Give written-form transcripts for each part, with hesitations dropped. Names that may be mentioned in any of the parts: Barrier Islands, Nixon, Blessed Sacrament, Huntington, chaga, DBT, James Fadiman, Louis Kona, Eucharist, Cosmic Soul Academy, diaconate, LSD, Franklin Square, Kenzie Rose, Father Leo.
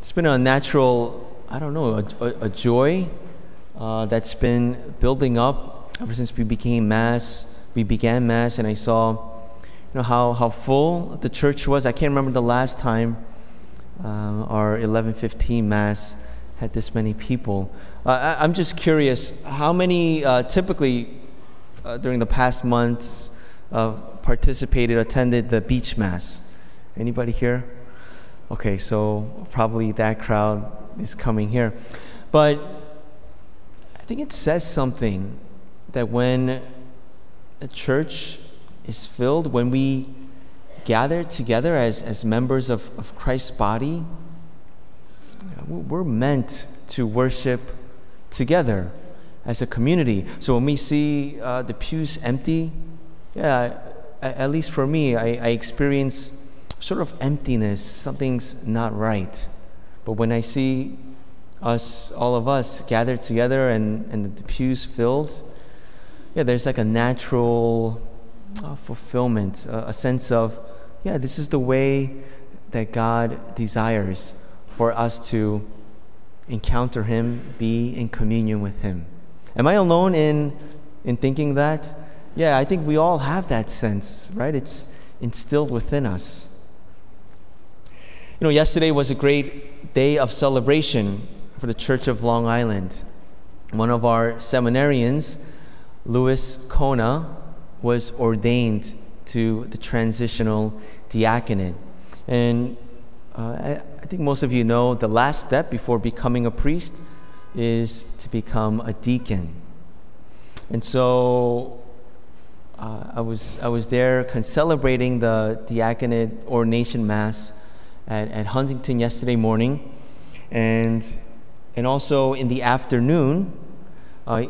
It's been a natural, a joy that's been building up ever since we began Mass, and I saw, how full the church was. I can't remember the last time our 11:15 Mass had this many people. I'm just curious, how many typically during the past months attended the beach Mass? Anybody here? Okay, so probably that crowd is coming here. But I think it says something that when a church is filled, when we gather together as members of Christ's body, we're meant to worship together as a community. So when we see the pews empty, at least for me, I experience sort of emptiness. Something's not right. But when I see us, all of us, gathered together and the pews filled, there's like a natural fulfillment, a sense of, this is the way that God desires for us to encounter Him, be in communion with Him. Am I alone in thinking that? Yeah, I think we all have that sense, right? It's instilled within us. Yesterday was a great day of celebration for the Church of Long Island. One of our seminarians, Louis Kona, was ordained to the transitional diaconate. And I think most of you know the last step before becoming a priest is to become a deacon. And so I was there celebrating the diaconate ordination Mass at Huntington yesterday morning, and also in the afternoon,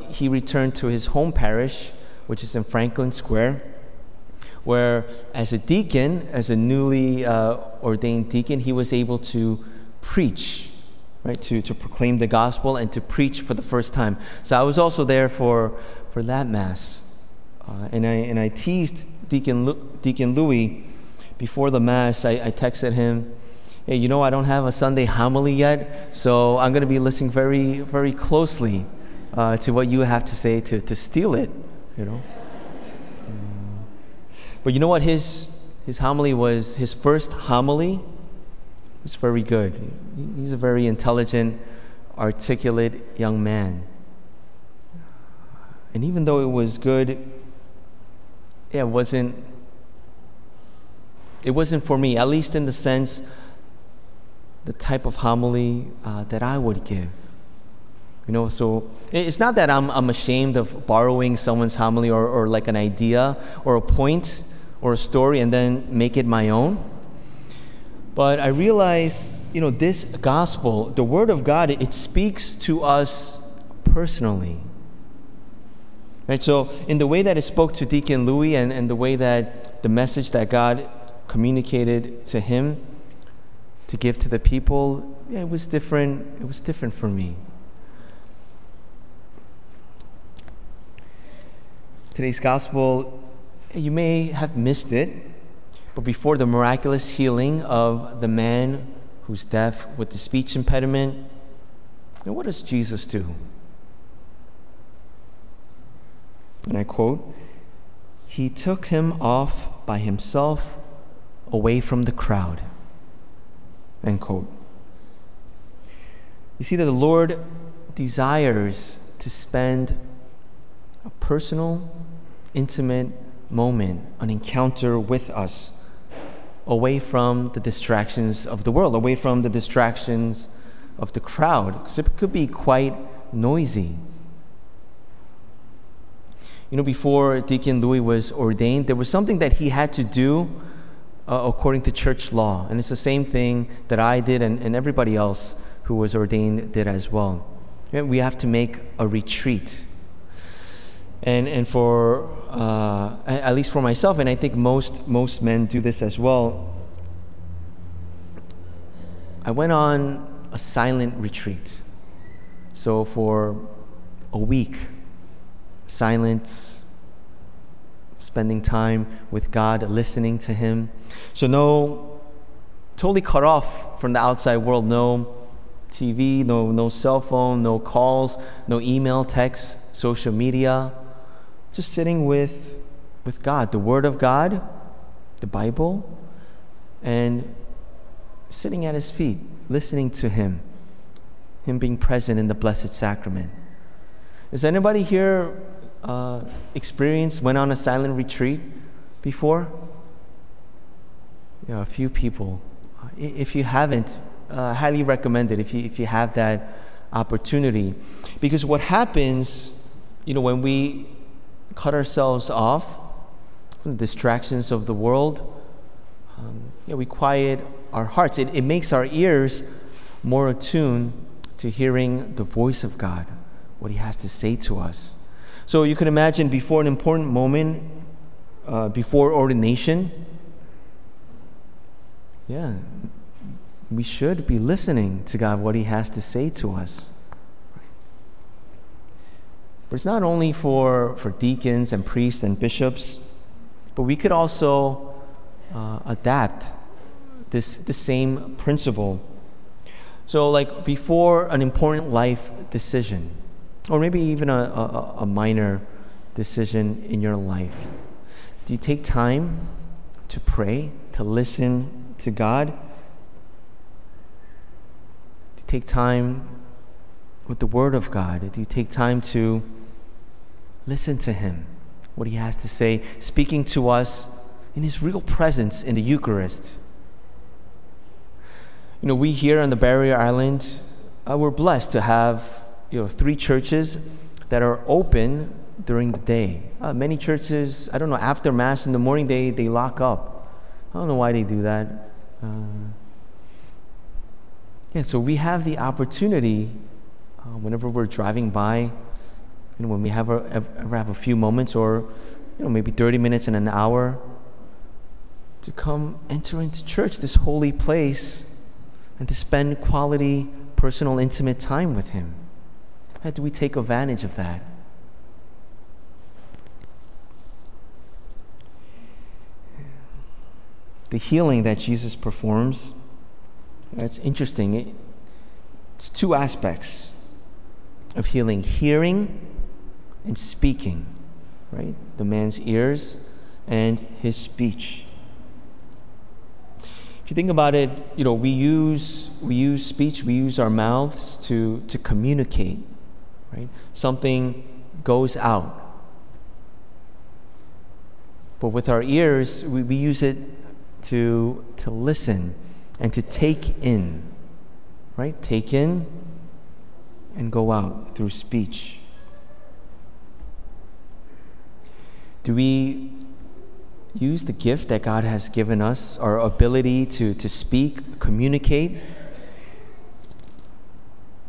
he returned to his home parish, which is in Franklin Square, where as a deacon, as a newly ordained deacon, he was able to preach, right, to proclaim the gospel and to preach for the first time. So I was also there for that Mass, and I teased Deacon Louis before the Mass. I texted him, "Hey, I don't have a Sunday homily yet, so I'm going to be listening very, very closely to what you have to say to steal it, But you know what? His homily was his first homily. It was very good. He's a very intelligent, articulate young man. And even though it was good, it wasn't for me, at least in the sense, the type of homily that I would give. So it's not that I'm ashamed of borrowing someone's homily or like an idea or a point or a story and then make it my own. But I realize, this gospel, the Word of God, it speaks to us personally. Right? So in the way that it spoke to Deacon Louis and the way that the message that God communicated to him to give to the people, it was different. It was different for me. Today's gospel, you may have missed it, but before the miraculous healing of the man who's deaf with the speech impediment, what does Jesus do? And I quote, "He took him off by himself, away from the crowd." End quote. You see that the Lord desires to spend a personal, intimate moment, an encounter with us, away from the distractions of the world, away from the distractions of the crowd, because it could be quite noisy. Before Deacon Louis was ordained, there was something that he had to do according to church law. And it's the same thing that I did and everybody else who was ordained did as well. We have to make a retreat. And for, at least for myself, and I think most men do this as well, I went on a silent retreat. So for a week, silence, spending time with God, listening to Him. So no totally cut off from the outside world. No TV, no cell phone, no calls, no email, text, social media. Just sitting with God, the Word of God, the Bible, and sitting at His feet, listening to Him being present in the Blessed Sacrament. Has anybody here went on a silent retreat before? Yeah, a few people. If you haven't, highly recommend it if you have that opportunity. Because what happens, when we cut ourselves off from the distractions of the world, we quiet our hearts. It makes our ears more attuned to hearing the voice of God, what He has to say to us. So you can imagine before an important moment, before ordination, we should be listening to God, what He has to say to us. But it's not only for deacons and priests and bishops, but we could also adapt this same principle. So like before an important life decision, or maybe even a minor decision in your life, do you take time to pray, to listen to God? Do you take time with the Word of God? Do you take time to listen to Him, what He has to say, speaking to us in His real presence in the Eucharist? We here on the Barrier Islands, we're blessed to have, 3 churches that are open during the day. Many churches, I don't know, after Mass in the morning, they lock up. I don't know why they do that. So we have the opportunity, whenever we're driving by, when we have a few moments, or maybe 30 minutes and an hour, to come enter into church, this holy place, and to spend quality, personal, intimate time with Him. How do we take advantage of that? The healing that Jesus performs, that's interesting. It's 2 aspects of healing: hearing and speaking, right? The man's ears and his speech. If you think about it, we use speech, we use our mouths to communicate, right? Something goes out. But with our ears, we use it to listen and to take in, right? Take in and go out through speech. Do we use the gift that God has given us, our ability to speak, communicate,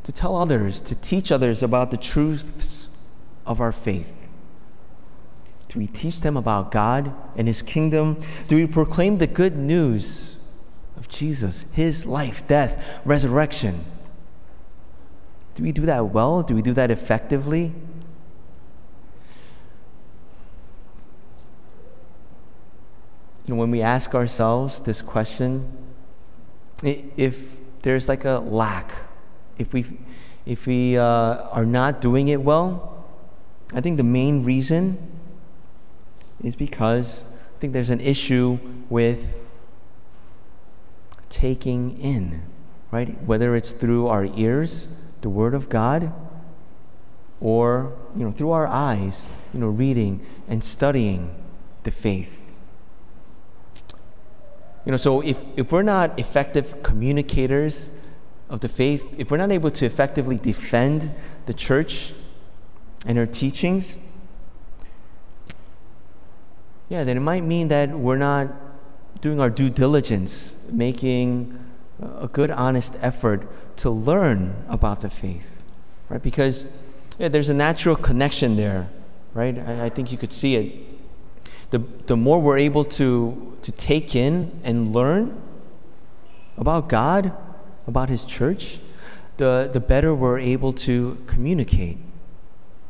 to tell others, to teach others about the truths of our faith? Do we teach them about God and His kingdom? Do we proclaim the good news of Jesus, His life, death, resurrection? Do we do that well? Do we do that effectively? When we ask ourselves this question, if there's like a lack, if we are not doing it well, I think the main reason is because I think there's an issue with taking in, right? Whether it's through our ears, the Word of God, or through our eyes, reading and studying the faith. So if we're not effective communicators of the faith, if we're not able to effectively defend the church and her teachings, then it might mean that we're not doing our due diligence, making a good, honest effort to learn about the faith, right? Because there's a natural connection there, right? I think you could see it. The more we're able to take in and learn about God, about His church, the better we're able to communicate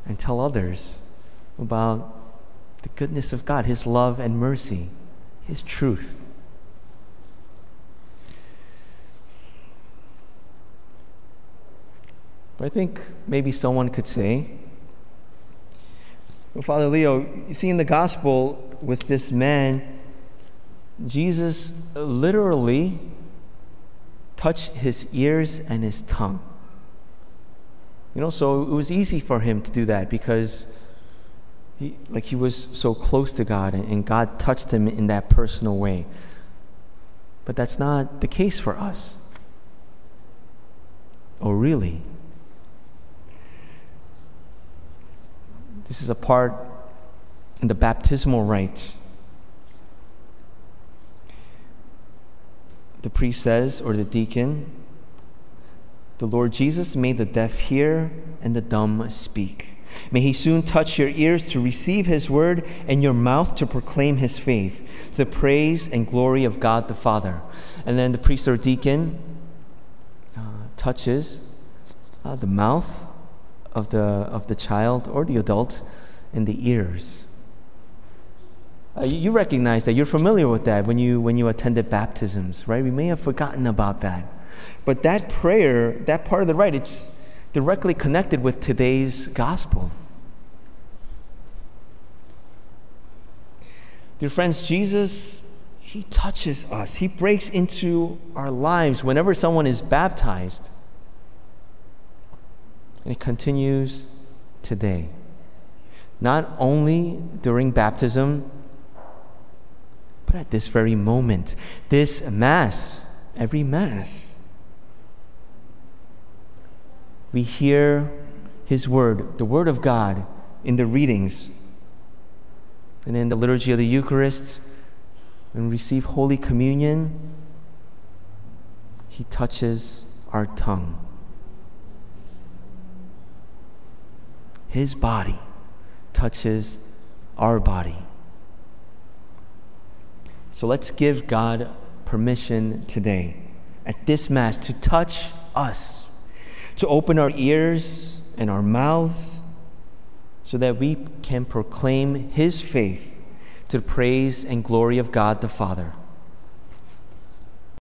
and tell others about the goodness of God, His love and mercy, His truth. But I think maybe someone could say, well, Father Leo, you see in the gospel with this man, Jesus literally touched his ears and his tongue. You know, so it was easy for him to do that because he was so close to God and God touched him in that personal way. But that's not the case for us. Oh, really? This is a part in the baptismal rite. The priest says, or the deacon, the Lord Jesus made the deaf hear and the dumb speak. May he soon touch your ears to receive his word and your mouth to proclaim his faith, to the praise and glory of God the Father. And then the priest or deacon touches the mouth of the child or the adult and the ears. You recognize that. You're familiar with that when you attended baptisms, right? We may have forgotten about that. But that prayer, that part of the rite, it's directly connected with today's gospel. Dear friends, Jesus, he touches us. He breaks into our lives whenever someone is baptized. And it continues today. Not only during baptism, but at this very moment, this Mass, every Mass, we hear his word, the word of God, in the readings. And then the liturgy of the Eucharist, when we receive Holy Communion, he touches our tongue. His body touches our body. So let's give God permission today, at this Mass, to touch us, to open our ears and our mouths so that we can proclaim his faith to the praise and glory of God the Father.